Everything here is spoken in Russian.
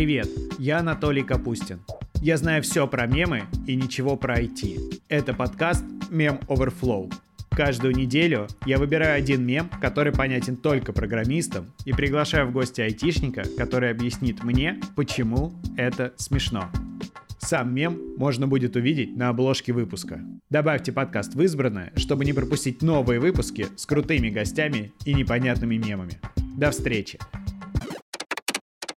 Привет, я Анатолий Капустин. Я знаю все про мемы и ничего про IT. Это подкаст «Мем Оверфлоу». Каждую неделю я выбираю один мем, который понятен только программистам, и приглашаю в гости айтишника, который объяснит мне, почему это смешно. Сам мем можно будет увидеть на обложке выпуска. Добавьте подкаст в избранное, чтобы не пропустить новые выпуски с крутыми гостями и непонятными мемами. До встречи!